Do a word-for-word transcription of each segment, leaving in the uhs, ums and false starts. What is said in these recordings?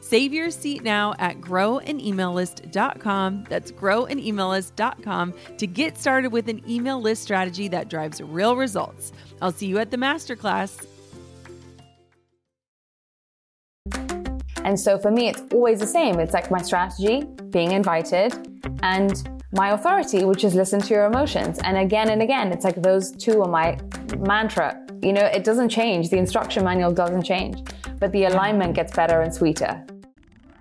Save your seat now at grow and email list dot com. That's grow and email list dot com to get started with an email list strategy that drives real results. I'll see you at the masterclass. And so for me, it's always the same. It's like my strategy, being invited, and my authority, which is listen to your emotions. And again and again, it's like those two are my mantra. You know, it doesn't change. The instruction manual doesn't change, but the alignment gets better and sweeter.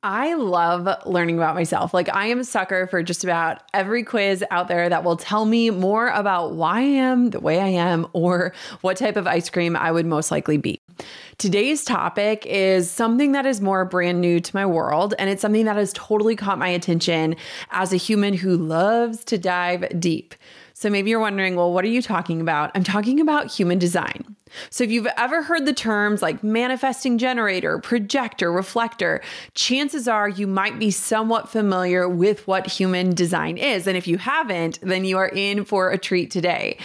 I love learning about myself. Like, I am a sucker for just about every quiz out there that will tell me more about why I am the way I am or what type of ice cream I would most likely be. Today's topic is something that is more brand new to my world, and it's something that has totally caught my attention as a human who loves to dive deep. So maybe you're wondering, well, what are you talking about? I'm talking about human design. So if you've ever heard the terms like manifesting generator, projector, reflector, chances are you might be somewhat familiar with what human design is. And if you haven't, then you are in for a treat today.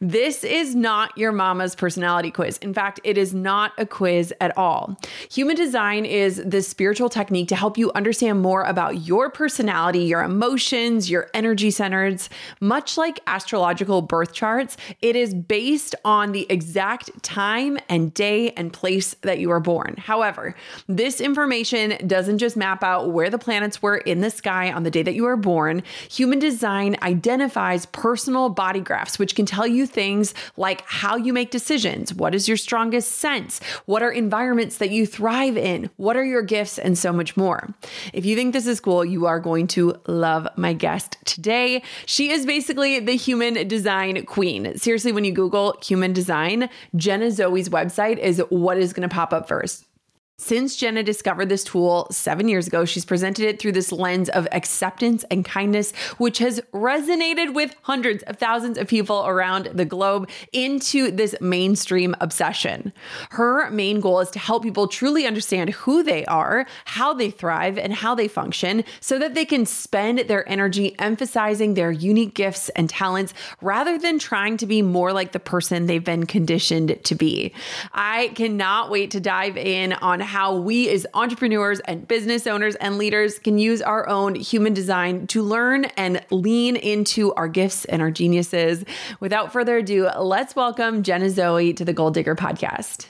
This is not your mama's personality quiz. In fact, it is not a quiz at all. Human design is this spiritual technique to help you understand more about your personality, your emotions, your energy centers. Much like astrological birth charts, it is based on the exact time and day and place that you were born. However, this information doesn't just map out where the planets were in the sky on the day that you were born. Human design identifies personal body graphs, which can tell you things like how you make decisions, what is your strongest sense, what are environments that you thrive in, what are your gifts, and so much more. If you think this is cool, you are going to love my guest today. She is basically the human design queen. Seriously, when you Google human design, Jenna Zoe's website is what is going to pop up first. Since Jenna discovered this tool seven years ago, she's presented it through this lens of acceptance and kindness, which has resonated with hundreds of thousands of people around the globe into this mainstream obsession. Her main goal is to help people truly understand who they are, how they thrive, and how they function so that they can spend their energy emphasizing their unique gifts and talents rather than trying to be more like the person they've been conditioned to be. I cannot wait to dive in on how we as entrepreneurs and business owners and leaders can use our own human design to learn and lean into our gifts and our geniuses. Without further ado, let's welcome Jenna Zoe to the Gold Digger Podcast.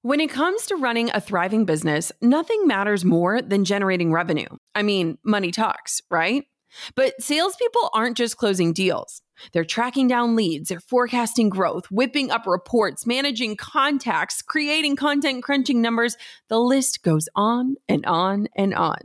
When it comes to running a thriving business, nothing matters more than generating revenue. I mean, money talks, right? But salespeople aren't just closing deals. They're tracking down leads, they're forecasting growth, whipping up reports, managing contacts, creating content, crunching numbers. The list goes on and on and on.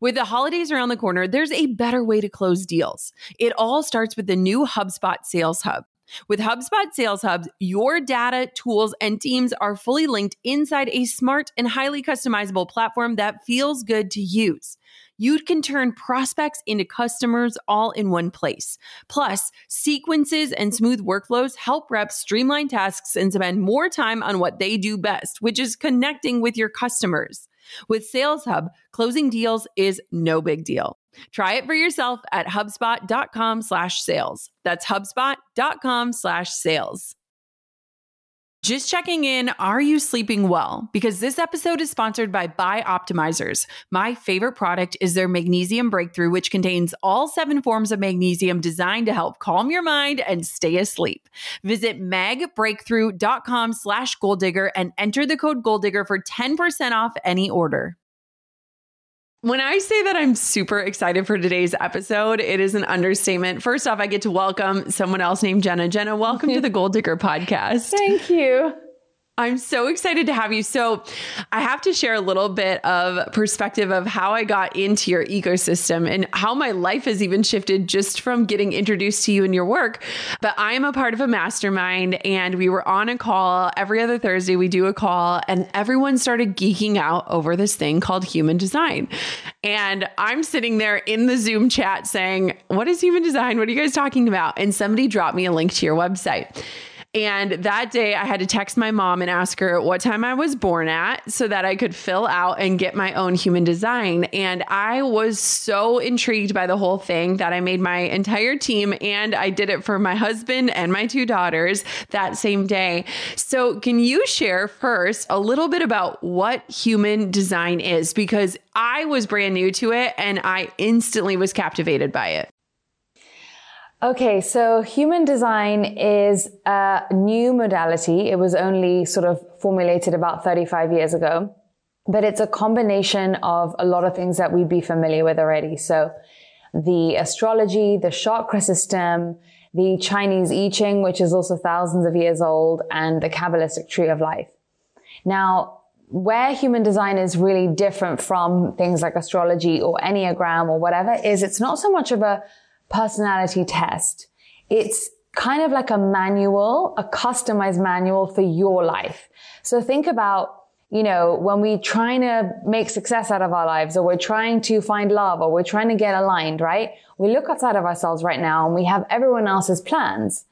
With the holidays around the corner, there's a better way to close deals. It all starts with the new HubSpot Sales Hub. With HubSpot Sales Hub, your data, tools, and teams are fully linked inside a smart and highly customizable platform that feels good to use. you can turn prospects into customers all in one place. Plus, sequences and smooth workflows help reps streamline tasks and spend more time on what they do best, which is connecting with your customers. With Sales Hub, closing deals is no big deal. Try it for yourself at HubSpot.com slash sales. That's HubSpot.com slash sales. Just checking in, are you sleeping well? Because this episode is sponsored by BiOptimizers. My favorite product is their Magnesium Breakthrough, which contains all seven forms of magnesium designed to help calm your mind and stay asleep. Visit magbreakthrough.com slash golddigger and enter the code golddigger for ten percent off any order. When I say that I'm super excited for today's episode, it is an understatement. First off, I get to welcome someone else named Jenna. Jenna, welcome to the Gold Digger Podcast. Thank you. I'm so excited to have you. So I have to share a little bit of perspective of how I got into your ecosystem and how my life has even shifted just from getting introduced to you and your work. But I am a part of a mastermind, and we were on a call every other Thursday. We do a call, and everyone started geeking out over this thing called human design. And I'm sitting there in the Zoom chat saying, what is human design? What are you guys talking about? And somebody dropped me a link to your website. And that day I had to text my mom and ask her what time I was born at so that I could fill out and get my own human design. And I was so intrigued by the whole thing that I made my entire team, and I did it for my husband and my two daughters that same day. So can you share first a little bit about what human design is? Because I was brand new to it and I instantly was captivated by it. Okay, so human design is a new modality. It was only sort of formulated about thirty-five years ago, but it's a combination of a lot of things that we'd be familiar with already. So the astrology, the chakra system, the Chinese I Ching, which is also thousands of years old, and the Kabbalistic tree of life. Now, where human design is really different from things like astrology or Enneagram or whatever is it's not so much of a personality test. It's kind of like a manual, a customized manual for your life. So think about, you know, when we're trying to make success out of our lives, or we're trying to find love, or we're trying to get aligned, right? We look outside of ourselves right now and we have everyone else's plans.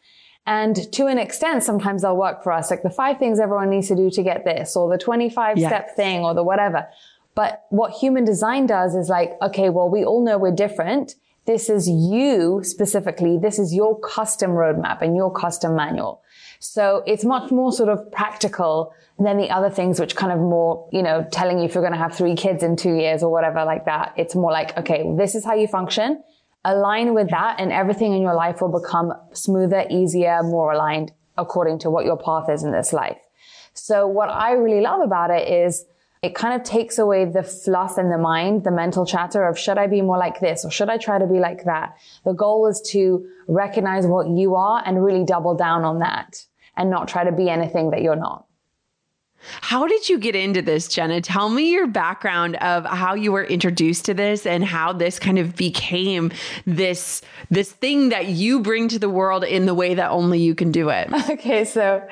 And to an extent, sometimes they'll work for us, like the five things everyone needs to do to get this, or the twenty-five yes. step thing, or the whatever. But what human design does is like, okay, well, we all know we're different. This is you specifically. This is your custom roadmap and your custom manual. So it's much more sort of practical than the other things, which kind of more, you know, telling you if you're going to have three kids in two years or whatever like that. It's more like, okay, this is how you function. Align with that and everything in your life will become smoother, easier, more aligned according to what your path is in this life. So what I really love about it is it kind of takes away the fluff in the mind, the mental chatter of should I be more like this or should I try to be like that? The goal is to recognize what you are and really double down on that and not try to be anything that you're not. How did you get into this, Jenna? Tell me your background of how you were introduced to this and how this kind of became this, this thing that you bring to the world in the way that only you can do it. Okay, so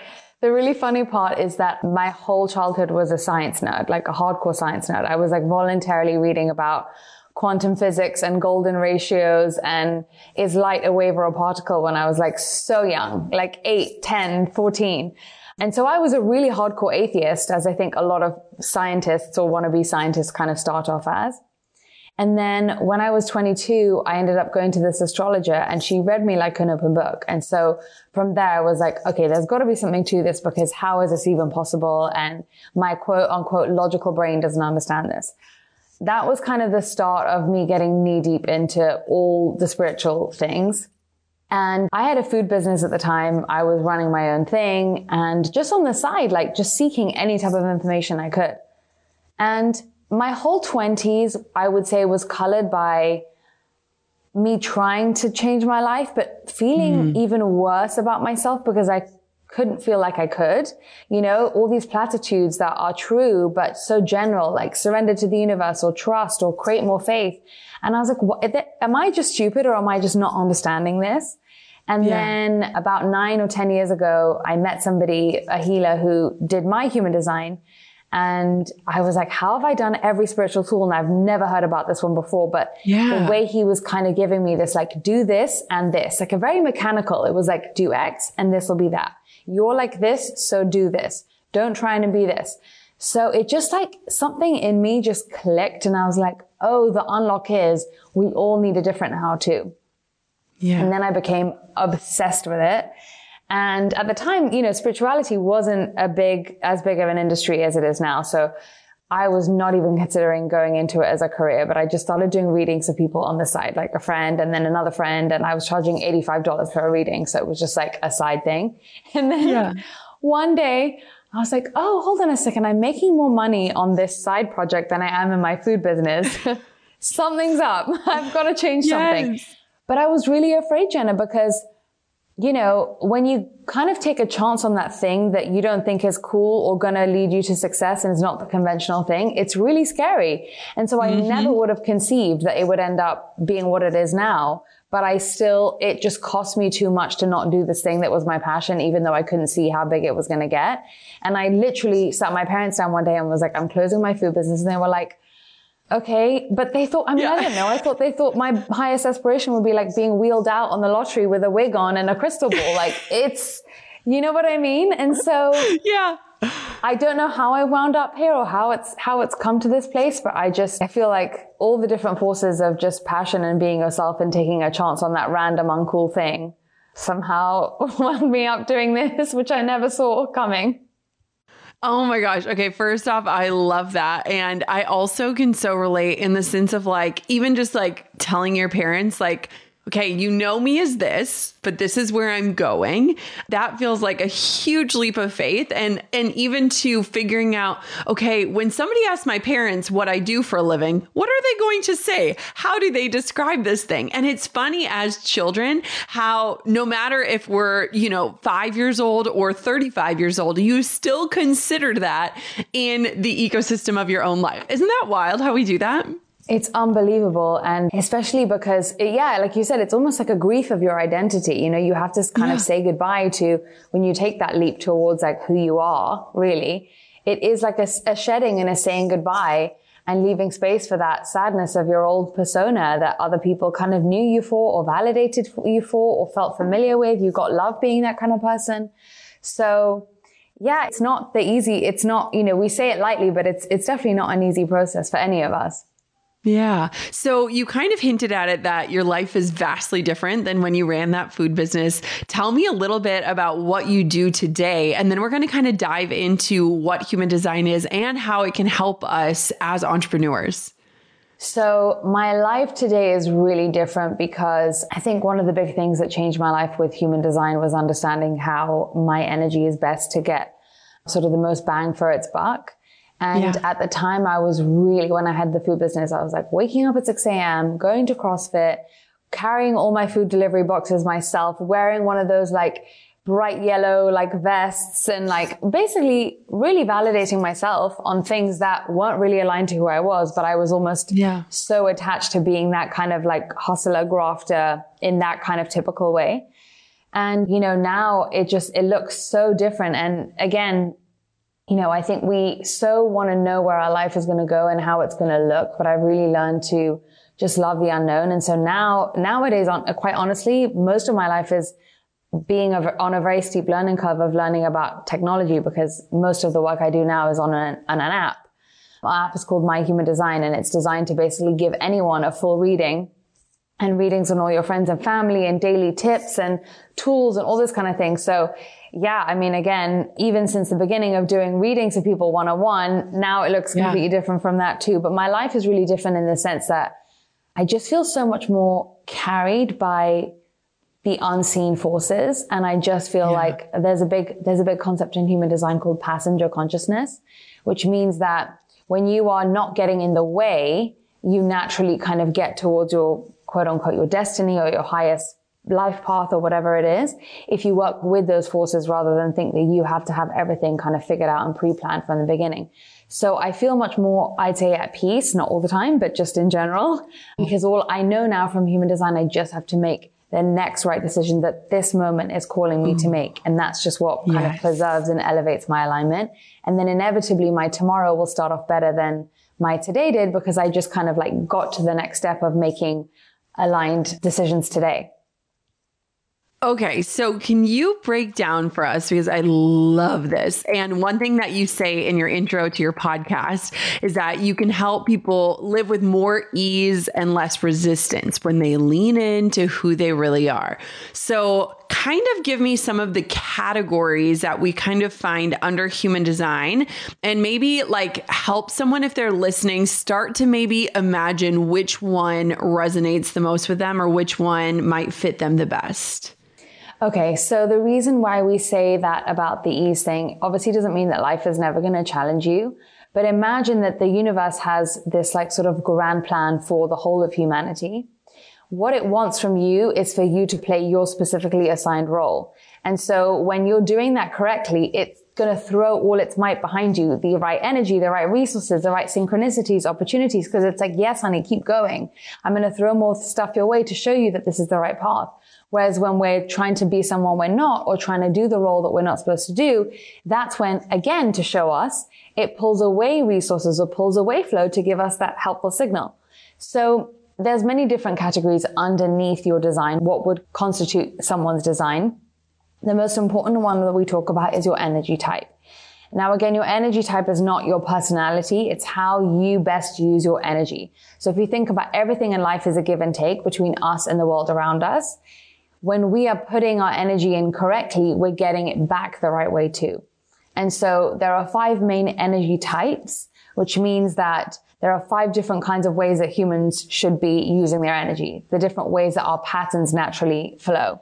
the really funny part is that my whole childhood was a science nerd, like a hardcore science nerd. I was like voluntarily reading about quantum physics and golden ratios and is light a wave or a particle when I was like so young, like eight, ten, fourteen. And so I was a really hardcore atheist, as I think a lot of scientists or wannabe scientists kind of start off as. And then when I was twenty-two, I ended up going to this astrologer and she read me like an open book. And so from there, I was like, okay, there's got to be something to this because how is this even possible? And my quote unquote logical brain doesn't understand this. That was kind of the start of me getting knee deep into all the spiritual things. And I had a food business at the time. I was running my own thing and just on the side, like just seeking any type of information I could. And my whole twenties, I would say, was colored by me trying to change my life, but feeling mm. even worse about myself because I couldn't feel like I could. You know, all these platitudes that are true, but so general, like surrender to the universe or trust or create more faith. And I was like, what, am I just stupid or am I just not understanding this? And yeah. then about nine or ten years ago, I met somebody, a healer, who did my human design. And I was like, how have I done every spiritual tool? And I've never heard about this one before, but yeah. the way he was kind of giving me this, like, do this and this, like a very mechanical, it was like, do X and this will be that. You're like this, so do this. Don't try and be this. So it just like something in me just clicked, and I was like, oh, the unlock is we all need a different how to. Yeah. And then I became obsessed with it. And at the time, you know, spirituality wasn't a big, as big of an industry as it is now. So I was not even considering going into it as a career, but I just started doing readings for people on the side, like a friend and then another friend. And I was charging eighty-five dollars for a reading. So it was just like a side thing. And then yeah. one day I was like, oh, hold on a second. I'm making more money on this side project than I am in my food business. Something's up. I've got to change yes. something. But I was really afraid, Jenna, because you know, when you kind of take a chance on that thing that you don't think is cool or going to lead you to success and is not the conventional thing, it's really scary. And so I mm-hmm. never would have conceived that it would end up being what it is now. But I still, it just cost me too much to not do this thing that was my passion, even though I couldn't see how big it was going to get. And I literally sat my parents down one day and was like, I'm closing my food business. And they were like, okay, but they thought, I mean, yeah. I don't know. I thought they thought my highest aspiration would be like being wheeled out on the lottery with a wig on and a crystal ball. Like it's, you know what I mean? And so yeah, I don't know how I wound up here or how it's, how it's come to this place, but I just, I feel like all the different forces of just passion and being yourself and taking a chance on that random uncool thing somehow wound me up doing this, which I never saw coming. Oh my gosh. Okay. First off, I love that. And I also can so relate in the sense of like, even just like telling your parents, like, okay, you know me as this, but this is where I'm going. That feels like a huge leap of faith. And, and even to figuring out, okay, when somebody asks my parents what I do for a living, what are they going to say? How do they describe this thing? And it's funny as children, how no matter if we're, you know, five years old or thirty-five years old, you still consider that in the ecosystem of your own life. Isn't that wild how we do that? It's unbelievable. And especially because, yeah, like you said, it's almost like a grief of your identity. You know, you have to kind yeah. of say goodbye to when you take that leap towards like who you are, really. It is like a, a shedding and a saying goodbye and leaving space for that sadness of your old persona that other people kind of knew you for or validated you for or felt familiar with. You got love being that kind of person. So yeah, it's not the easy. It's not, you know, we say it lightly, but it's, it's definitely not an easy process for any of us. Yeah. So you kind of hinted at it that your life is vastly different than when you ran that food business. Tell me a little bit about what you do today, and then we're going to kind of dive into what human design is and how it can help us as entrepreneurs. So my life today is really different because I think one of the big things that changed my life with human design was understanding how my energy is best to get sort of the most bang for its buck. And yeah. at the time I was really, when I had the food business, I was like waking up at six a.m., going to CrossFit, carrying all my food delivery boxes myself, wearing one of those like bright yellow, like vests and like basically really validating myself on things that weren't really aligned to who I was. But I was almost yeah. so attached to being that kind of like hustler, grafter in that kind of typical way. And, you know, now it just, it looks so different. And again, you know, I think we so want to know where our life is going to go and how it's going to look, but I've really learned to just love the unknown. And so now, nowadays, on, quite honestly, most of my life is being a, on a very steep learning curve of learning about technology, because most of the work I do now is on an, on an app. Our app is called My Human Design, and it's designed to basically give anyone a full reading and readings on all your friends and family and daily tips and tools and all this kind of thing. So yeah, I mean, again, even since the beginning of doing readings to people one-on-one, now it looks completely yeah. different from that too. But my life is really different in the sense that I just feel so much more carried by the unseen forces. And I just feel yeah. like there's a big, there's a big concept in human design called passenger consciousness, which means that when you are not getting in the way, you naturally kind of get towards your quote unquote, your destiny or your highest life path or whatever it is, if you work with those forces rather than think that you have to have everything kind of figured out and pre-planned from the beginning. So I feel much more, I'd say, at peace, not all the time, but just in general, because all I know now from human design, I just have to make the next right decision that this moment is calling me mm. to make. And that's just what yes. kind of preserves and elevates my alignment. And then inevitably my tomorrow will start off better than my today did, because I just kind of like got to the next step of making aligned decisions today. Okay, so can you break down for us, because I love this. And one thing that you say in your intro to your podcast is that you can help people live with more ease and less resistance when they lean into who they really are. So kind of give me some of the categories that we kind of find under human design, and maybe like help someone, if they're listening, start to maybe imagine which one resonates the most with them or which one might fit them the best. Okay, so the reason why we say that about the ease thing obviously doesn't mean that life is never going to challenge you, but imagine that the universe has this like sort of grand plan for the whole of humanity. What it wants from you is for you to play your specifically assigned role. And so when you're doing that correctly, it's going to throw all its might behind you, the right energy, the right resources, the right synchronicities, opportunities, because it's like, yes, honey, keep going. I'm going to throw more stuff your way to show you that this is the right path. Whereas when we're trying to be someone we're not, or trying to do the role that we're not supposed to do, that's when, again, to show us, it pulls away resources or pulls away flow to give us that helpful signal. So there's many different categories underneath your design, what would constitute someone's design. The most important one that we talk about is your energy type. Now, again, your energy type is not your personality. It's how you best use your energy. So if you think about everything in life as a give and take between us and the world around us, when we are putting our energy in correctly, we're getting it back the right way too. And so there are five main energy types, which means that there are five different kinds of ways that humans should be using their energy, the different ways that our patterns naturally flow.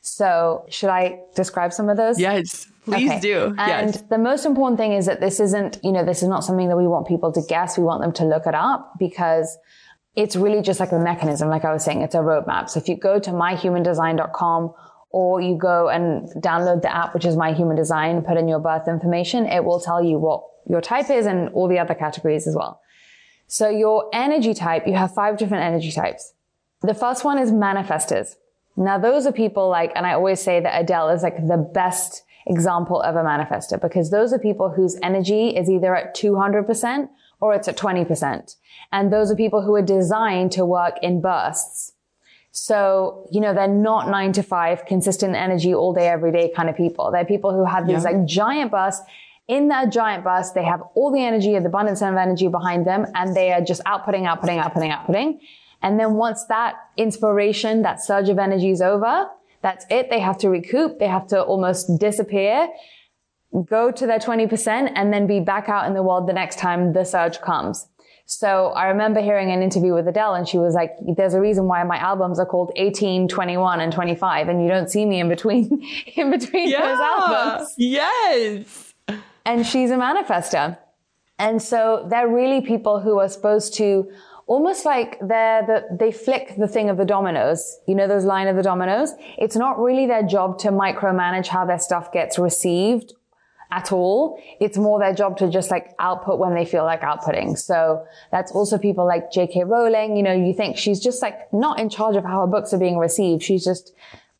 So should I describe some of those? Yes, please okay. do. Yes. And the most important thing is that this isn't, you know, this is not something that we want people to guess. We want them to look it up, because it's really just like a mechanism. Like I was saying, it's a roadmap. So if you go to my human design dot com, or you go and download the app, which is My Human Design, put in your birth information, it will tell you what your type is and all the other categories as well. So your energy type, you have five different energy types. The first one is manifestors. Now, those are people like, and I always say that Adele is like the best example of a manifestor, because those are people whose energy is either at two hundred percent or it's at twenty percent. And those are people who are designed to work in bursts. So, you know, they're not nine to five, consistent energy all day, every day kind of people. They're people who have these yeah. like giant bursts. In that giant burst, they have all the energy, the abundance of energy behind them, and they are just outputting, outputting, outputting, outputting. And then once that inspiration, that surge of energy is over, that's it. They have to recoup. They have to almost disappear, go to their twenty percent, and then be back out in the world the next time the surge comes. So I remember hearing an interview with Adele, and she was like, there's a reason why my albums are called eighteen, twenty-one, and twenty-five, and you don't see me in between, in between yeah. those albums. Yes. And she's a manifestor. And so they're really people who are supposed to almost like they're the, they flick the thing of the dominoes. You know, those line of the dominoes. It's not really their job to micromanage how their stuff gets received at all. It's more their job to just like output when they feel like outputting. So that's also people like J K Rowling. You know, you think she's just like not in charge of how her books are being received. She's just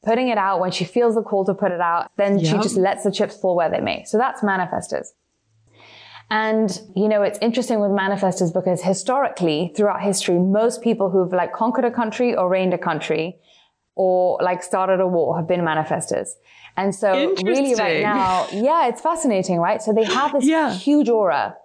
putting it out when she feels the call to put it out, then yep. she just lets the chips fall where they may. So that's manifestors. And, you know, it's interesting with manifestors because historically, throughout history, most people who've like conquered a country or reigned a country or like started a war have been manifestors. And so really right now, yeah, it's fascinating, right? So they have this yeah. huge aura.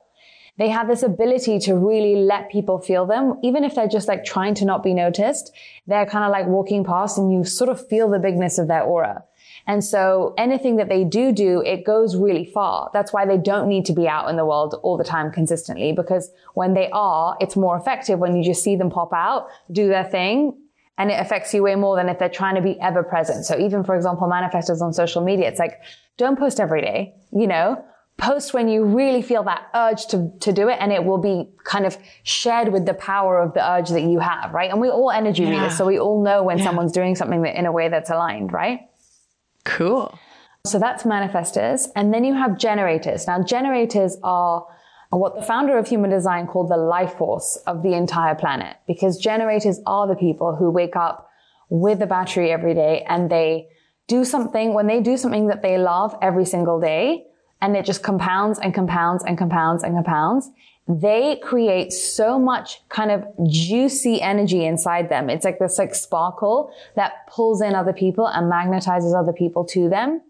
They have this ability to really let people feel them. Even if they're just like trying to not be noticed, they're kind of like walking past and you sort of feel the bigness of their aura. And so anything that they do do, it goes really far. That's why they don't need to be out in the world all the time consistently, because when they are, it's more effective when you just see them pop out, do their thing, and it affects you way more than if they're trying to be ever present. So even, for example, manifestors on social media, it's like, don't post every day, you know? Post when you really feel that urge to, to do it, and it will be kind of shared with the power of the urge that you have, right? And we're all energy yeah. readers, so we all know when yeah. someone's doing something that in a way that's aligned, right? Cool. So that's manifestors. And then you have generators. Now, generators are what the founder of Human Design called the life force of the entire planet, because generators are the people who wake up with a battery every day, and they do something, when they do something that they love every single day, and it just compounds and compounds and compounds and compounds, they create so much kind of juicy energy inside them. It's like this like sparkle that pulls in other people and magnetizes other people to them,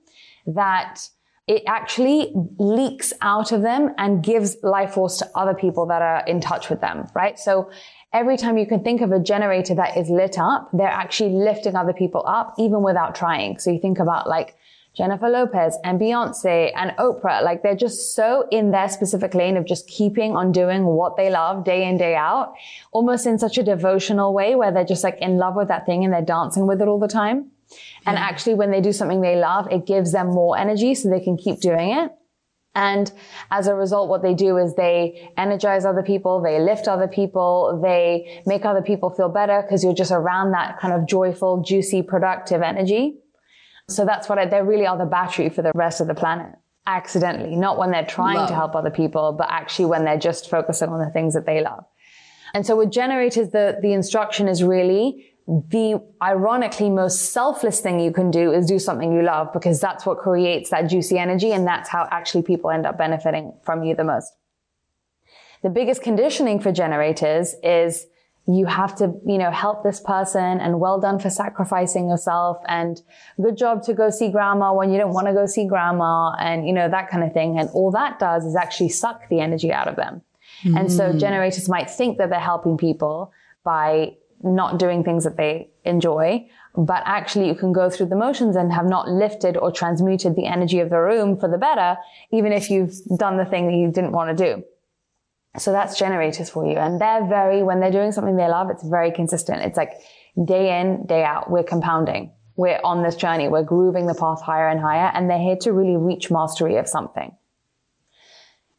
that it actually leaks out of them and gives life force to other people that are in touch with them, right? So every time you can think of a generator that is lit up, they're actually lifting other people up even without trying. So you think about like Jennifer Lopez and Beyonce and Oprah, like they're just so in their specific lane of just keeping on doing what they love day in, day out, almost in such a devotional way where they're just like in love with that thing and they're dancing with it all the time. And yeah. actually when they do something they love, it gives them more energy so they can keep doing it. And as a result, what they do is they energize other people, they lift other people, they make other people feel better because you're just around that kind of joyful, juicy, productive energy. So that's what I, they really are the battery for the rest of the planet. Accidentally, not when they're trying love. to help other people, but actually when they're just focusing on the things that they love. And so with generators, the, the instruction is really, the ironically most selfless thing you can do is do something you love, because that's what creates that juicy energy. And that's how actually people end up benefiting from you the most. The biggest conditioning for generators is you have to, you know, help this person and well done for sacrificing yourself and good job to go see grandma when you don't want to go see grandma and, you know, that kind of thing. And all that does is actually suck the energy out of them. Mm-hmm. And so generators might think that they're helping people by not doing things that they enjoy, but actually you can go through the motions and have not lifted or transmuted the energy of the room for the better, even if you've done the thing that you didn't want to do. So that's generators for you. And they're very, when they're doing something they love, it's very consistent. It's like day in, day out, we're compounding. We're on this journey. We're grooving the path higher and higher. And they're here to really reach mastery of something.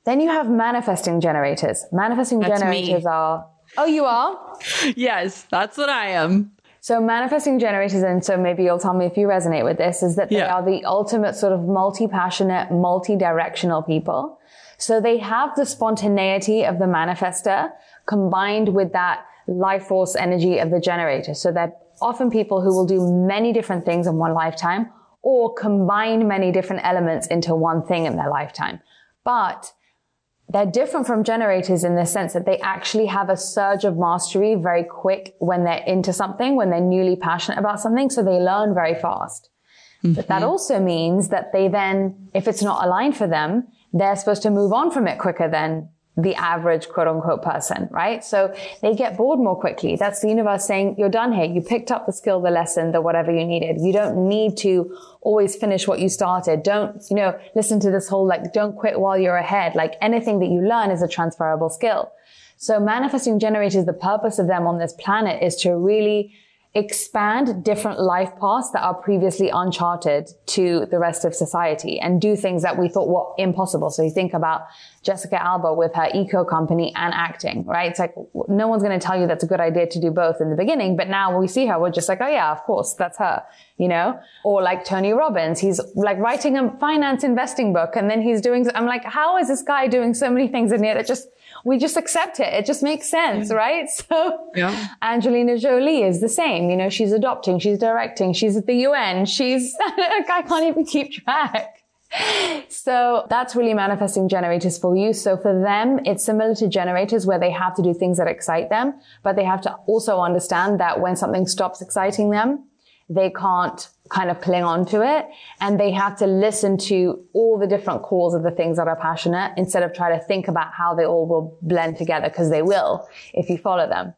Then you have manifesting generators. Manifesting that's generators me. are... Oh, you are? Yes, that's what I am. So manifesting generators, and so maybe you'll tell me if you resonate with this, is that they yeah. are the ultimate sort of multi-passionate, multi-directional people. So they have the spontaneity of the manifestor combined with that life force energy of the generator. So they're often people who will do many different things in one lifetime or combine many different elements into one thing in their lifetime. But they're different from generators in the sense that they actually have a surge of mastery very quick when they're into something, when they're newly passionate about something. So they learn very fast. Mm-hmm. But that also means that they then, if it's not aligned for them, they're supposed to move on from it quicker than the average quote unquote person, right? So they get bored more quickly. That's the universe saying, you're done here. You picked up the skill, the lesson, the whatever you needed. You don't need to always finish what you started. Don't, you know, listen to this whole, like, don't quit while you're ahead. Like anything that you learn is a transferable skill. So manifesting generators, the purpose of them on this planet is to really expand different life paths that are previously uncharted to the rest of society and do things that we thought were impossible. So you think about Jessica Alba with her eco company and acting, right? It's like, no one's going to tell you that's a good idea to do both in the beginning. But now when we see her, we're just like, oh yeah, of course, that's her, you know? Or like Tony Robbins, he's like writing a finance investing book. And then he's doing, I'm like, how is this guy doing so many things in here that just, we just accept it. It just makes sense, right? So yeah. Angelina Jolie is the same. You know, she's adopting, she's directing, she's at the U N. She's, I can't even keep track. So that's really manifesting generators for you. So for them, it's similar to generators where they have to do things that excite them, but they have to also understand that when something stops exciting them, they can't kind of cling on to it, and they have to listen to all the different calls of the things that are passionate instead of try to think about how they all will blend together, because they will if you follow them.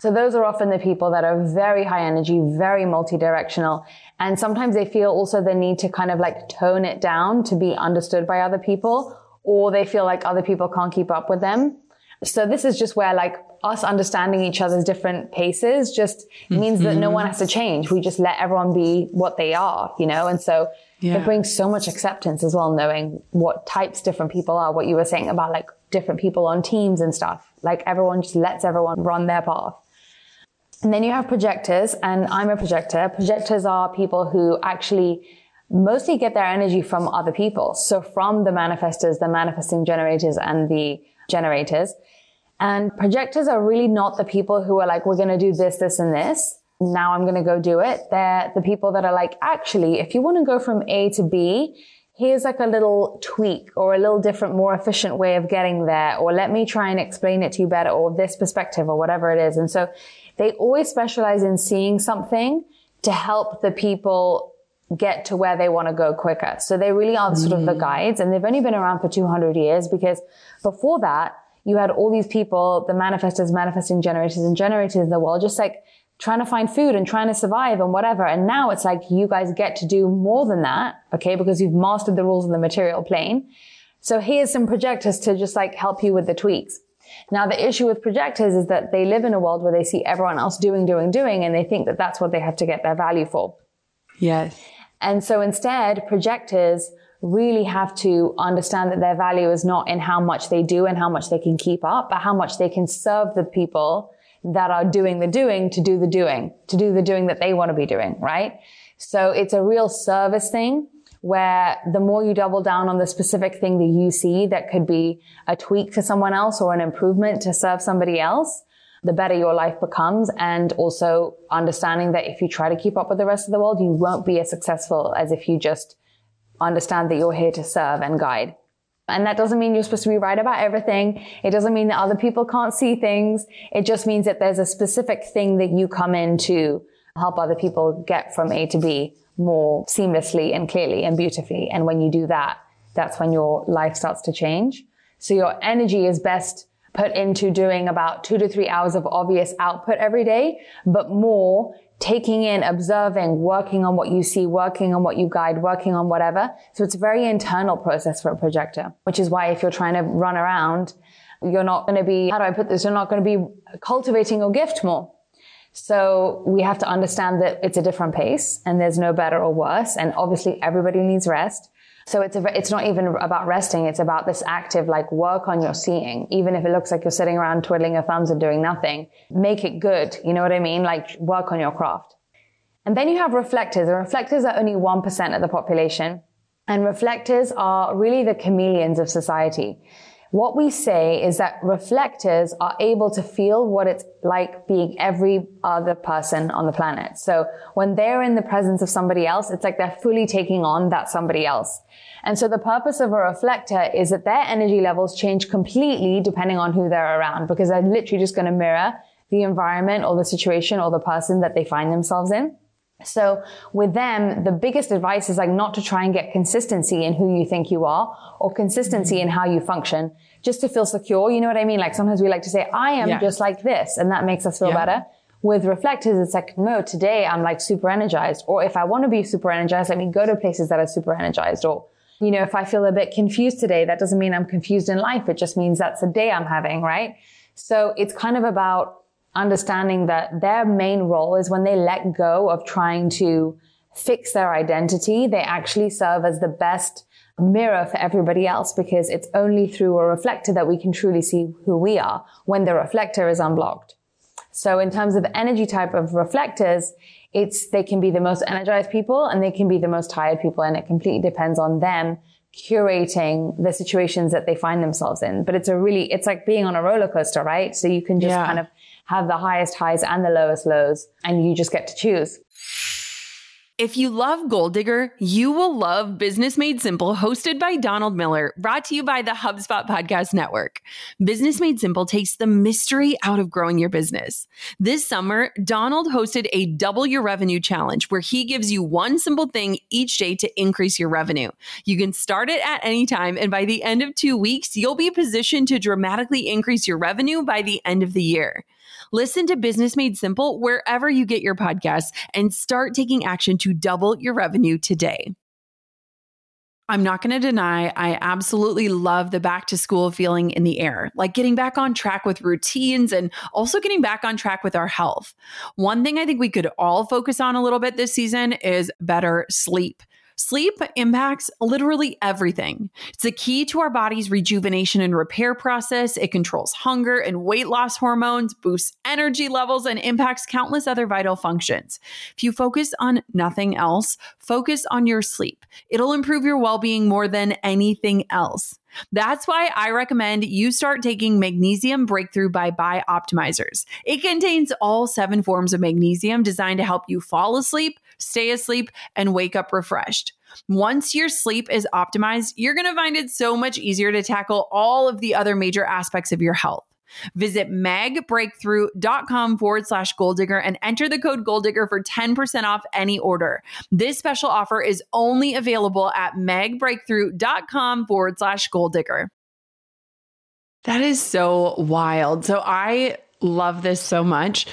So those are often the people that are very high energy, very multi-directional. And sometimes they feel also the need to kind of like tone it down to be understood by other people, or they feel like other people can't keep up with them. So this is just where like us understanding each other's different paces just means mm-hmm. that no one has to change. We just let everyone be what they are, you know? And so yeah. it brings so much acceptance as well, knowing what types different people are, what you were saying about like different people on teams and stuff. Like everyone just lets everyone run their path. And then you have projectors, and I'm a projector. Projectors are people who actually mostly get their energy from other people. So from the manifestors, the manifesting generators and the generators. And projectors are really not the people who are like, we're going to do this, this, and this. now I'm going to go do it. They're the people that are like, actually, if you want to go from A to B, here's like a little tweak or a little different, more efficient way of getting there, or let me try and explain it to you better, or this perspective, or whatever it is. And so they always specialize in seeing something to help the people get to where they want to go quicker. So they really are sort of the guides, and they've only been around for two hundred years, because before that, you had all these people, the manifestors, manifesting generators, and generators in the world, just like trying to find food and trying to survive and whatever. And now it's like, you guys get to do more than that, okay, because you've mastered the rules of the material plane. So here's some projectors to just like help you with the tweaks. Now, the issue with projectors is that they live in a world where they see everyone else doing, doing, doing, and they think that that's what they have to get their value for. Yes. And so instead, projectors really have to understand that their value is not in how much they do and how much they can keep up, but how much they can serve the people that are doing the doing to do the doing, to do the doing that they want to be doing, right? So it's a real service thing, where the more you double down on the specific thing that you see that could be a tweak for someone else or an improvement to serve somebody else, the better your life becomes. And also understanding that if you try to keep up with the rest of the world, you won't be as successful as if you just understand that you're here to serve and guide. And that doesn't mean you're supposed to be right about everything. It doesn't mean that other people can't see things. It just means that there's a specific thing that you come in to help other people get from A to B more seamlessly and clearly and beautifully. And when you do that, that's when your life starts to change. So your energy is best put into doing about two to three hours of obvious output every day, but more taking in, observing, working on what you see, working on what you guide, working on whatever. So it's a very internal process for a projector, which is why if you're trying to run around, you're not going to be, how do I put this? You're not going to be cultivating your gift more. So we have to understand that it's a different pace and there's no better or worse. And obviously everybody needs rest. So it's a, it's not even about resting. It's about this active, like, work on your seeing. Even if it looks like you're sitting around twiddling your thumbs and doing nothing, make it good. You know what I mean? Like, work on your craft. And then you have reflectors, and reflectors are only one percent of the population. And reflectors are really the chameleons of society. What we say is that reflectors are able to feel what it's like being every other person on the planet. So when they're in the presence of somebody else, it's like they're fully taking on that somebody else. And so the purpose of a reflector is that their energy levels change completely depending on who they're around, because they're literally just going to mirror the environment or the situation or the person that they find themselves in. So with them, the biggest advice is like not to try and get consistency in who you think you are or consistency in how you function, just to feel secure. You know what I mean? Like, sometimes we like to say, I am yeah. just like this, and that makes us feel yeah. better. With reflectors, it's like, no, today I'm like super energized. Or if I want to be super energized, let me go to places that are super energized. Or, you know, if I feel a bit confused today, that doesn't mean I'm confused in life. It just means that's the day I'm having, right? So it's kind of about understanding that their main role is when they let go of trying to fix their identity, they actually serve as the best mirror for everybody else, because it's only through a reflector that we can truly see who we are when the reflector is unblocked. So in terms of energy type of reflectors, it's they can be the most energized people and they can be the most tired people, and it completely depends on them curating the situations that they find themselves in. But it's a really, it's like being on a roller coaster, right? So you can just yeah. kind of have the highest highs and the lowest lows, and you just get to choose. If you love Gold Digger, you will love Business Made Simple, hosted by Donald Miller, brought to you by the HubSpot Podcast Network. Business Made Simple takes the mystery out of growing your business. This summer, Donald hosted a Double Your Revenue Challenge, where he gives you one simple thing each day to increase your revenue. You can start it at any time, and by the end of two weeks, you'll be positioned to dramatically increase your revenue by the end of the year. Listen to Business Made Simple wherever you get your podcasts, and start taking action to double your revenue today. I'm not going to deny, I absolutely love the back to school feeling in the air, like getting back on track with routines and also getting back on track with our health. One thing I think we could all focus on a little bit this season is better sleep. Sleep impacts literally everything. It's the key to our body's rejuvenation and repair process. It controls hunger and weight loss hormones, boosts energy levels, and impacts countless other vital functions. If you focus on nothing else, focus on your sleep. It'll improve your well-being more than anything else. That's why I recommend you start taking Magnesium Breakthrough by BiOptimizers. It contains all seven forms of magnesium designed to help you fall asleep, stay asleep, and wake up refreshed. Once your sleep is optimized, you're going to find it so much easier to tackle all of the other major aspects of your health. Visit magbreakthrough.com forward slash gold digger and enter the code gold digger for ten percent off any order. This special offer is only available at magbreakthrough.com forward slash gold digger. That is so wild. So I love this so much.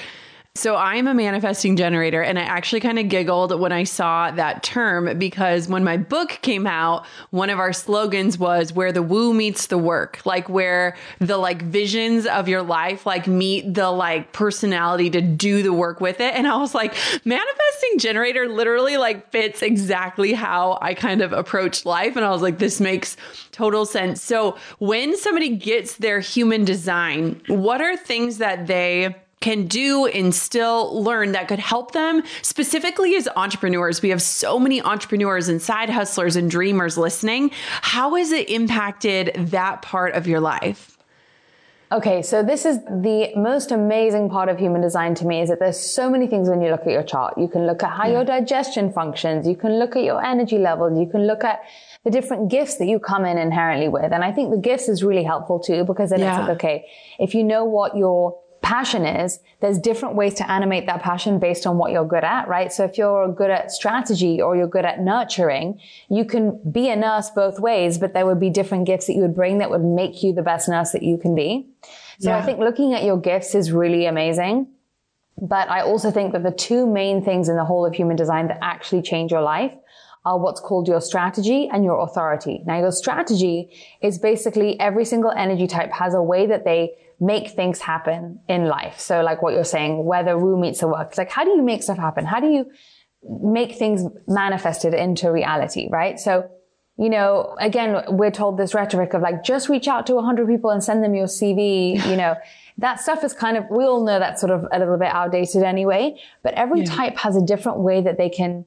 So I'm a manifesting generator, and I actually kind of giggled when I saw that term because when my book came out, one of our slogans was where the woo meets the work, like where the like visions of your life, like meet the like personality to do the work with it. And I was like, manifesting generator literally like fits exactly how I kind of approach life. And I was like, this makes total sense. So when somebody gets their human design, what are things that they can do, instill, learn that could help them specifically as entrepreneurs? We have so many entrepreneurs and side hustlers and dreamers listening. How has it impacted that part of your life? Okay, so this is the most amazing part of human design to me, is that there's so many things when you look at your chart. You can look at how yeah. your digestion functions. You can look at your energy levels. You can look at the different gifts that you come in inherently with. And I think the gifts is really helpful too, because then yeah. it's like, okay, if you know what your passion is, there's different ways to animate that passion based on what you're good at, right? So if you're good at strategy or you're good at nurturing, you can be a nurse both ways, but there would be different gifts that you would bring that would make you the best nurse that you can be. So yeah. I think looking at your gifts is really amazing. But I also think that the two main things in the whole of human design that actually change your life are what's called your strategy and your authority. Now, your strategy is basically every single energy type has a way that they make things happen in life. So like what you're saying, where the woo meets the work. It's like, how do you make stuff happen? How do you make things manifested into reality, right? So, you know, again, we're told this rhetoric of like, just reach out to one hundred people and send them your C V. You know, that stuff is kind of, we all know that's sort of a little bit outdated anyway, but every yeah. type has a different way that they can,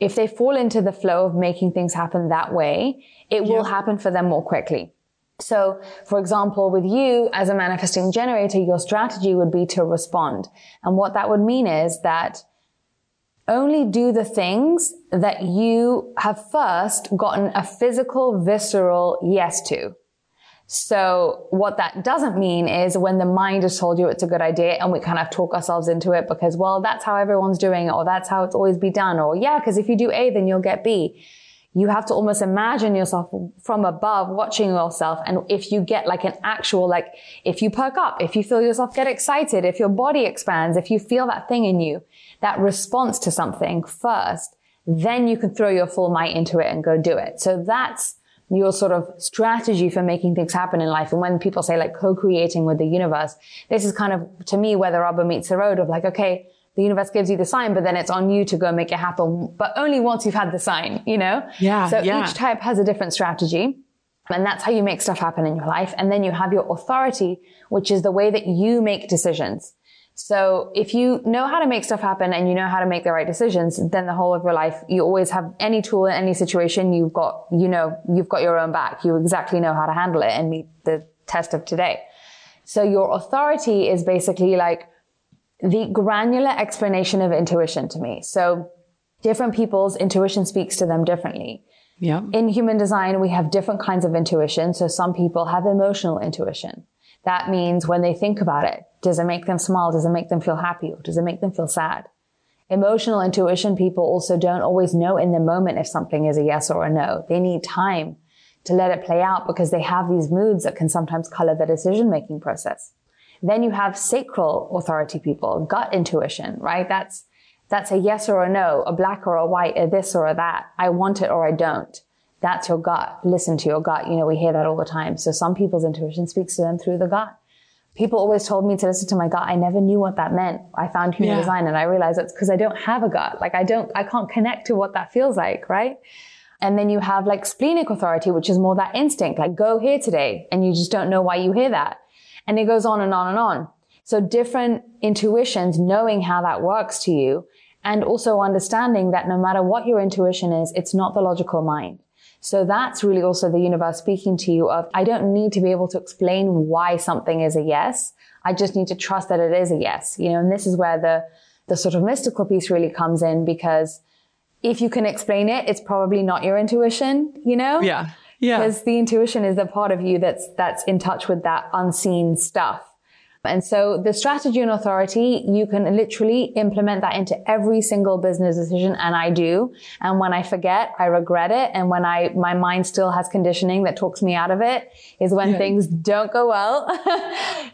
if they fall into the flow of making things happen that way, it yeah. will happen for them more quickly. So, for example, with you as a manifesting generator, your strategy would be to respond. And what that would mean is that only do the things that you have first gotten a physical, visceral yes to. So what that doesn't mean is when the mind has told you it's a good idea and we kind of talk ourselves into it because, well, that's how everyone's doing it, or that's how it's always been done, or yeah, because if you do A, then you'll get B. You have to almost imagine yourself from above watching yourself. And if you get like an actual, like if you perk up, if you feel yourself get excited, if your body expands, if you feel that thing in you, that response to something first, then you can throw your full might into it and go do it. So that's your sort of strategy for making things happen in life. And when people say like co-creating with the universe, this is kind of, to me, where the rubber meets the road of like, okay, the universe gives you the sign, but then it's on you to go make it happen, but only once you've had the sign, you know? Yeah. So yeah. each type has a different strategy, and that's how you make stuff happen in your life. And then you have your authority, which is the way that you make decisions. So if you know how to make stuff happen and you know how to make the right decisions, then the whole of your life, you always have any tool in any situation. You've got, you know, you've got your own back. You exactly know how to handle it and meet the test of today. So your authority is basically like the granular explanation of intuition to me. So different people's intuition speaks to them differently. Yeah. In human design, we have different kinds of intuition. So some people have emotional intuition. That means when they think about it, does it make them smile? Does it make them feel happy? Or does it make them feel sad? Emotional intuition people also don't always know in the moment if something is a yes or a no. They need time to let it play out because they have these moods that can sometimes color the decision-making process. Then you have sacral authority people, gut intuition, right? That's, that's a yes or a no, a black or a white, a this or a that. I want it or I don't. That's your gut. Listen to your gut. You know, we hear that all the time. So some people's intuition speaks to them through the gut. people always told me to listen to my gut. I never knew what that meant. I found human yeah. design and I realized that's because I don't have a gut. Like I don't, I can't connect to what that feels like. Right. And then you have like splenic authority, which is more that instinct, like go here today. And you just don't know why you hear that. And it goes on and on and on. So different intuitions, knowing how that works to you, and also understanding that no matter what your intuition is, it's not the logical mind. So that's really also the universe speaking to you of, I don't need to be able to explain why something is a yes. I just need to trust that it is a yes. You know, and this is where the, the sort of mystical piece really comes in, because if you can explain it, it's probably not your intuition, you know? Yeah. Yeah. Because the intuition is the part of you that's, that's in touch with that unseen stuff. And so the strategy and authority, you can literally implement that into every single business decision. And I do. And when I forget, I regret it. And when I, my mind still has conditioning that talks me out of it is when yeah. things don't go well.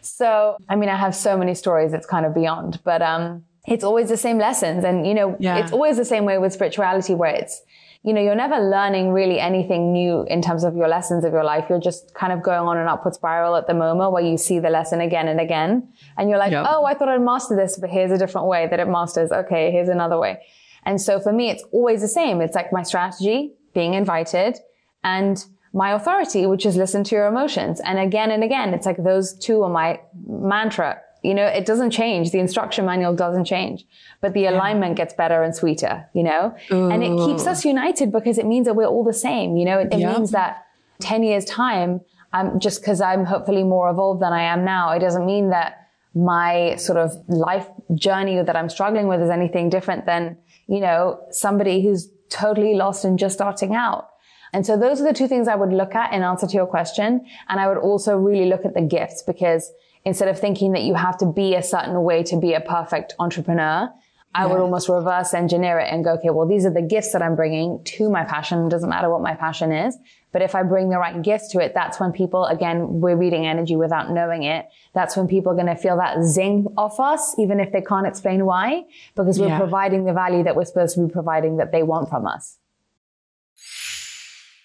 So, I mean, I have so many stories. It's kind of beyond, but, um, it's always the same lessons. And, you know, yeah. it's always the same way with spirituality, where it's, you know, you're never learning really anything new in terms of your lessons of your life. You're just kind of going on an upward spiral at the moment where you see the lesson again and again. And you're like, yep. oh, I thought I'd master this, but here's a different way that it masters. Okay, here's another way. And so for me, it's always the same. It's like my strategy, being invited, and my authority, which is listen to your emotions. And again and again, it's like those two are my mantra. You know, it doesn't change. The instruction manual doesn't change, but the alignment yeah. gets better and sweeter, you know, Ooh. And it keeps us united because it means that we're all the same. You know, it, it yep. means that ten years time, um, just because I'm hopefully more evolved than I am now, it doesn't mean that my sort of life journey that I'm struggling with is anything different than, you know, somebody who's totally lost and just starting out. And so those are the two things I would look at in answer to your question. And I would also really look at the gifts, because instead of thinking that you have to be a certain way to be a perfect entrepreneur, I yeah. would almost reverse engineer it and go, okay, well, these are the gifts that I'm bringing to my passion. It doesn't matter what my passion is. But if I bring the right gifts to it, that's when people, again, we're reading energy without knowing it. That's when people are going to feel that zing off us, even if they can't explain why, because we're yeah. providing the value that we're supposed to be providing that they want from us.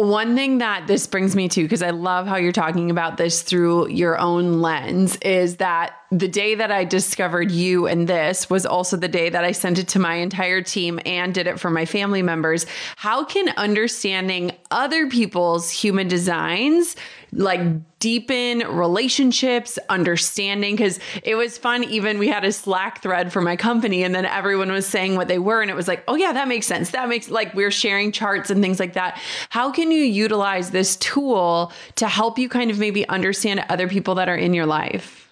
One thing that this brings me to, because I love how you're talking about this through your own lens, is that the day that I discovered you and this was also the day that I sent it to my entire team and did it for my family members. How can understanding other people's human designs like deepen relationships, understanding? Because it was fun. Even we had a Slack thread for my company, and then everyone was saying what they were. And it was like, oh yeah, that makes sense. That makes like we're sharing charts and things like that. How can you utilize this tool to help you kind of maybe understand other people that are in your life?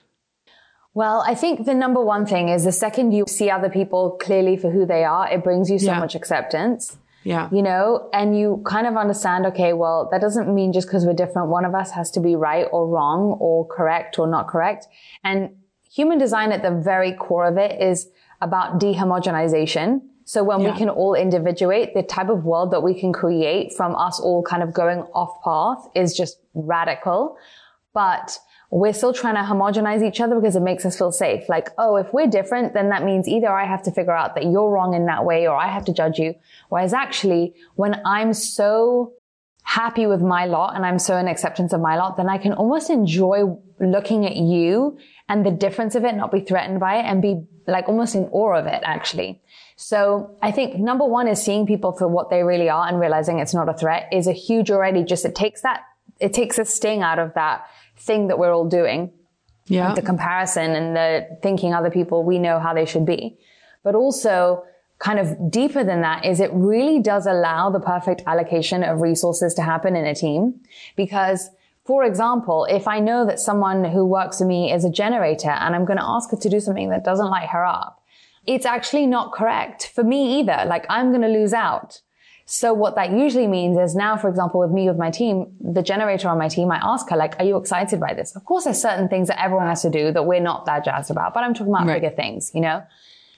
Well, I think the number one thing is the second you see other people clearly for who they are, it brings you so yeah. much acceptance. Yeah. You know, and you kind of understand, okay, well, that doesn't mean just because we're different, one of us has to be right or wrong or correct or not correct. And human design at the very core of it is about dehomogenization. So when yeah. we can all individuate, the type of world that we can create from us all kind of going off path is just radical. But we're still trying to homogenize each other because it makes us feel safe. Like, oh, if we're different, then that means either I have to figure out that you're wrong in that way or I have to judge you. Whereas actually, when I'm so happy with my lot and I'm so in acceptance of my lot, then I can almost enjoy looking at you and the difference of it, not be threatened by it and be like almost in awe of it, actually. So I think number one is seeing people for what they really are and realizing it's not a threat is a huge already. Just it takes that, it takes a sting out of that thing that we're all doing. Yeah. The comparison and the thinking other people, we know how they should be. But also kind of deeper than that is it really does allow the perfect allocation of resources to happen in a team. Because, for example, if I know that someone who works for me is a generator and I'm going to ask her to do something that doesn't light her up, it's actually not correct for me either. Like I'm going to lose out. So what that usually means is now, for example, with me, with my team, the generator on my team, I ask her, like, are you excited by this? Of course, there's certain things that everyone has to do that we're not that jazzed about, but I'm talking about right. bigger things, you know?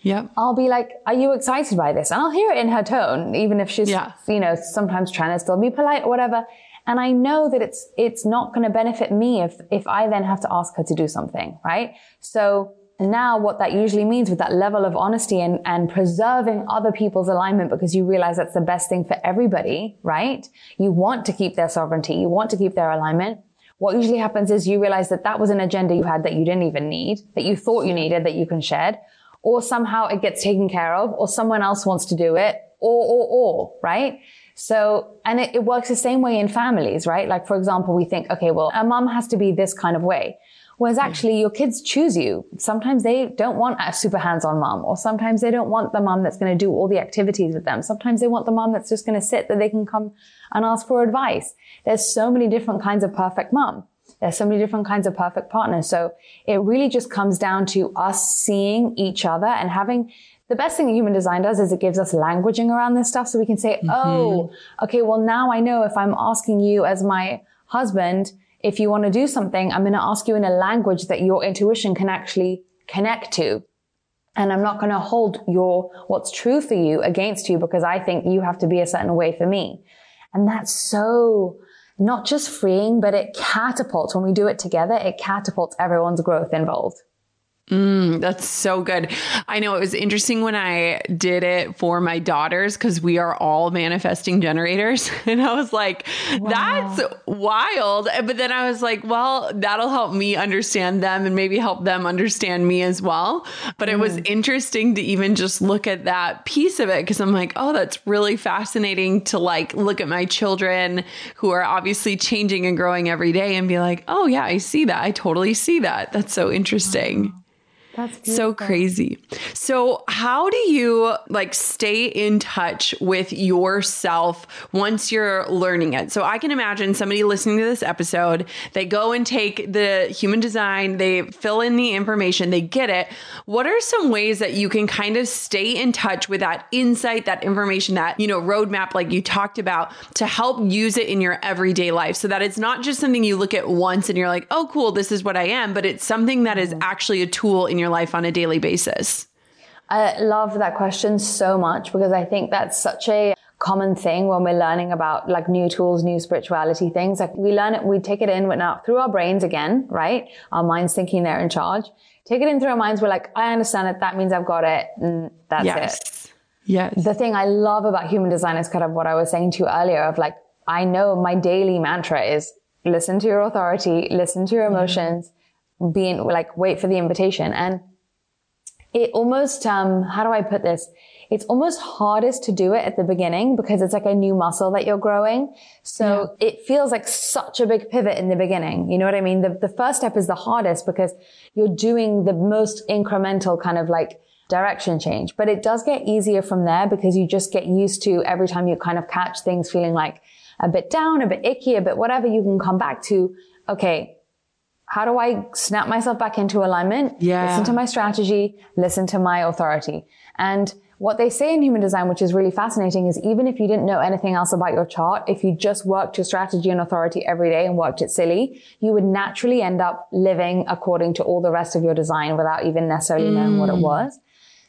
Yeah. I'll be like, are you excited by this? And I'll hear it in her tone, even if she's, yeah. you know, sometimes trying to still be polite or whatever. And I know that it's, it's not going to benefit me if, if I then have to ask her to do something, right? So now what that usually means with that level of honesty and, and preserving other people's alignment, because you realize that's the best thing for everybody, right? You want to keep their sovereignty. You want to keep their alignment. What usually happens is you realize that that was an agenda you had that you didn't even need, that you thought you needed, that you can shed, or somehow it gets taken care of, or someone else wants to do it, or, or, or, right? So, and it, it works the same way in families, right? Like, for example, we think, okay, well, a mom has to be this kind of way. Whereas actually your kids choose you. Sometimes they don't want a super hands-on mom, or sometimes they don't want the mom that's going to do all the activities with them. Sometimes they want the mom that's just going to sit that they can come and ask for advice. There's so many different kinds of perfect mom. There's so many different kinds of perfect partner. So it really just comes down to us seeing each other and having the best thing that human design does is it gives us languaging around this stuff. So we can say, mm-hmm. oh, okay, well now I know if I'm asking you as my husband, if you want to do something, I'm going to ask you in a language that your intuition can actually connect to. And I'm not going to hold your, what's true for you against you because I think you have to be a certain way for me. And that's so not just freeing, but it catapults. When we do it together, it catapults everyone's growth involved. Mm, that's so good. I know it was interesting when I did it for my daughters, because we are all manifesting generators. And I was like, wow, that's wild. But then I was like, well, that'll help me understand them and maybe help them understand me as well. But mm. it was interesting to even just look at that piece of it, because I'm like, oh, that's really fascinating to like look at my children who are obviously changing and growing every day and be like, oh, yeah, I see that. I totally see that. That's so interesting. Wow. That's so crazy. So how do you like stay in touch with yourself once you're learning it? So I can imagine somebody listening to this episode, they go and take the human design, they fill in the information, they get it. What are some ways that you can kind of stay in touch with that insight, that information, that, you know, roadmap, like you talked about, to help use it in your everyday life so that it's not just something you look at once and you're like, oh, cool, this is what I am, but it's something that is actually a tool in your life on a daily basis? I love that question so much, because I think that's such a common thing when we're learning about like new tools, new spirituality things. Like we learn it, we take it in, we're now through our brains again, right? Our minds thinking they're in charge. Take it in through our minds. We're like, I understand it. That means I've got it. And that's yes. it. Yes. The thing I love about human design is kind of what I was saying to you earlier of like, I know my daily mantra is listen to your authority, listen to your emotions, mm-hmm. being like, wait for the invitation. And it almost, um, how do I put this? It's almost hardest to do it at the beginning because it's like a new muscle that you're growing. So yeah. it feels like such a big pivot in the beginning. You know what I mean? The, the first step is the hardest because you're doing the most incremental kind of like direction change, but it does get easier from there because you just get used to every time you kind of catch things feeling like a bit down, a bit icky, a bit whatever, you can come back to, okay, how do I snap myself back into alignment? Yeah. Listen to my strategy, listen to my authority. And what they say in human design, which is really fascinating, is even if you didn't know anything else about your chart, if you just worked your strategy and authority every day and worked it silly, you would naturally end up living according to all the rest of your design without even necessarily mm. knowing what it was.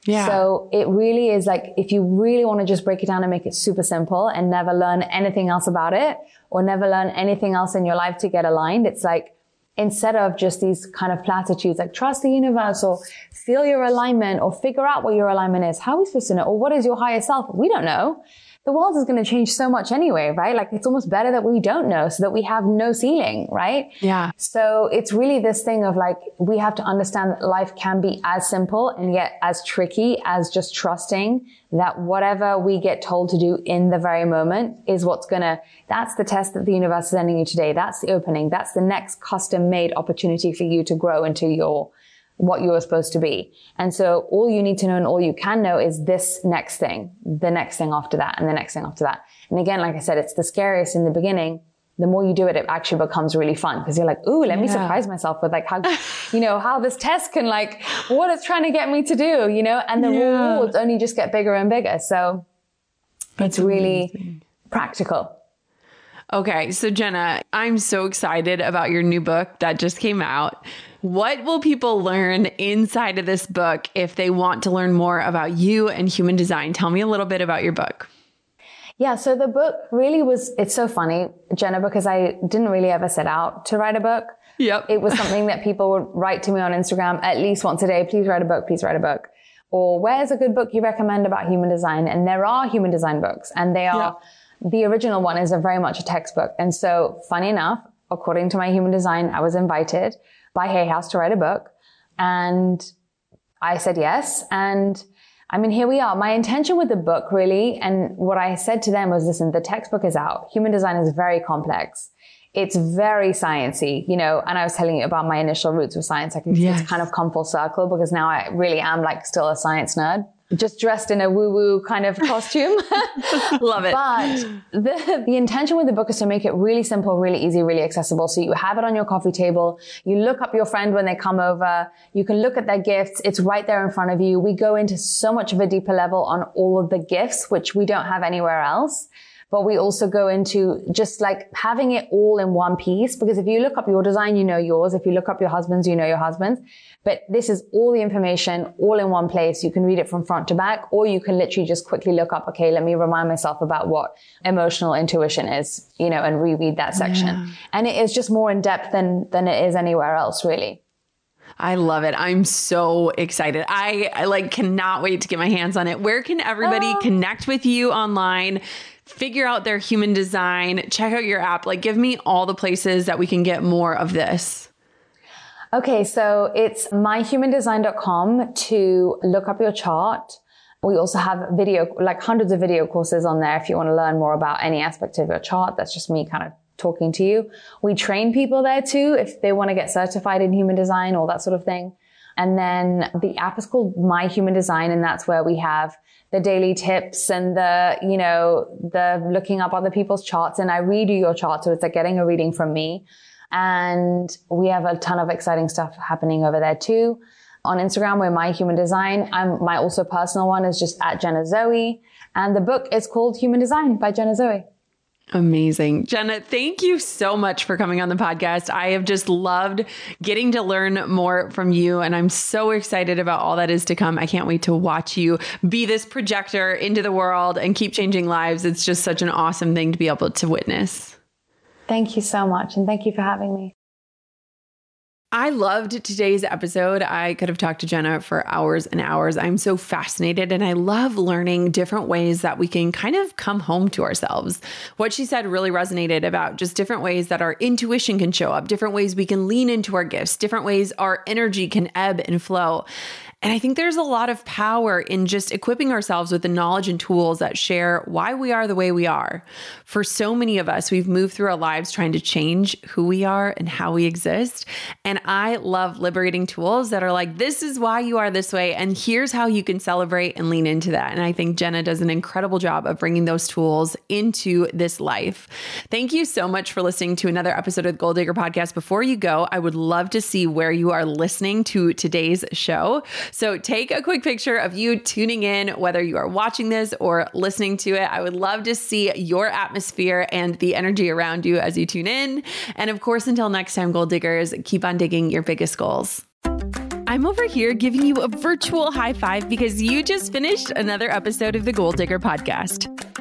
Yeah. So it really is like, if you really want to just break it down and make it super simple and never learn anything else about it or never learn anything else in your life to get aligned, it's like, instead of just these kind of platitudes like trust the universe or feel your alignment or figure out what your alignment is. How are we supposed to know? Or what is your higher self? We don't know. The world is going to change so much anyway, right? Like it's almost better that we don't know so that we have no ceiling, right? Yeah. So it's really this thing of like, we have to understand that life can be as simple and yet as tricky as just trusting that whatever we get told to do in the very moment is what's going to, that's the test that the universe is sending you today. That's the opening. That's the next custom made opportunity for you to grow into your, what you were supposed to be. And so all you need to know and all you can know is this next thing, the next thing after that, and the next thing after that. And again, like I said, it's the scariest in the beginning. The more you do it, it actually becomes really fun because you're like, ooh, let yeah. me surprise myself with like how, you know, how this test can like, what it's trying to get me to do, you know, and the yeah. rewards only just get bigger and bigger. So That's it's really amazing. Practical. Okay. So Jenna, I'm so excited about your new book that just came out. What will people learn inside of this book if they want to learn more about you and human design? Tell me a little bit about your book. Yeah. So the book really was, it's so funny, Jenna, because I didn't really ever set out to write a book. Yep. It was something that people would write to me on Instagram at least once a day. Please write a book. Please write a book. Or where's a good book you recommend about human design? And there are human design books, and they are, yep. the original one is a very much a textbook. And so funny enough, according to my human design, I was invited by Hay House to write a book. And I said yes. And I mean, here we are. My intention with the book really, and what I said to them was, listen, the textbook is out. Human design is very complex. It's very sciencey, you know, and I was telling you about my initial roots with science. Like it's, yes. it's kind of come full circle because now I really am like still a science nerd, just dressed in a woo-woo kind of costume. Love it. But the, the intention with the book is to make it really simple, really easy, really accessible. So you have it on your coffee table. You look up your friend when they come over. You can look at their gifts. It's right there in front of you. We go into so much of a deeper level on all of the gifts, which we don't have anywhere else. But we also go into just like having it all in one piece, because if you look up your design, you know yours. If you look up your husband's, you know your husband's. But this is all the information all in one place. You can read it from front to back, or you can literally just quickly look up, okay, let me remind myself about what emotional intuition is, you know, and reread that section. Yeah. And it is just more in depth than, than it is anywhere else, really. I love it. I'm so excited. I, I like cannot wait to get my hands on it. Where can everybody oh. connect with you online, figure out their human design, check out your app? Like, give me all the places that we can get more of this. Okay, so it's my human design dot com to look up your chart. We also have video, like hundreds of video courses on there if you want to learn more about any aspect of your chart. That's just me kind of talking to you. We train people there too if they want to get certified in human design or that sort of thing. And then the app is called My Human Design, and that's where we have the daily tips and the, you know, the looking up other people's charts. And I redo your chart, so it's like getting a reading from me. And we have a ton of exciting stuff happening over there too. On Instagram, we're My Human Design. I'm, my also personal one is just at Jenna Zoe. And the book is called Human Design by Jenna Zoe. Amazing. Jenna, thank you so much for coming on the podcast. I have just loved getting to learn more from you, and I'm so excited about all that is to come. I can't wait to watch you be this projector into the world and keep changing lives. It's just such an awesome thing to be able to witness. Thank you so much. And thank you for having me. I loved today's episode. I could have talked to Jenna for hours and hours. I'm so fascinated, and I love learning different ways that we can kind of come home to ourselves. What she said really resonated about just different ways that our intuition can show up, different ways we can lean into our gifts, different ways our energy can ebb and flow. And I think there's a lot of power in just equipping ourselves with the knowledge and tools that share why we are the way we are. For so many of us, we've moved through our lives trying to change who we are and how we exist. And I love liberating tools that are like, this is why you are this way, and here's how you can celebrate and lean into that. And I think Jenna does an incredible job of bringing those tools into this life. Thank you so much for listening to another episode of the Gold Digger Podcast. Before you go, I would love to see where you are listening to today's show. So take a quick picture of you tuning in, whether you are watching this or listening to it. I would love to see your atmosphere and the energy around you as you tune in. And of course, until next time, Gold Diggers, keep on digging your biggest goals. I'm over here giving you a virtual high five because you just finished another episode of the Gold Digger Podcast.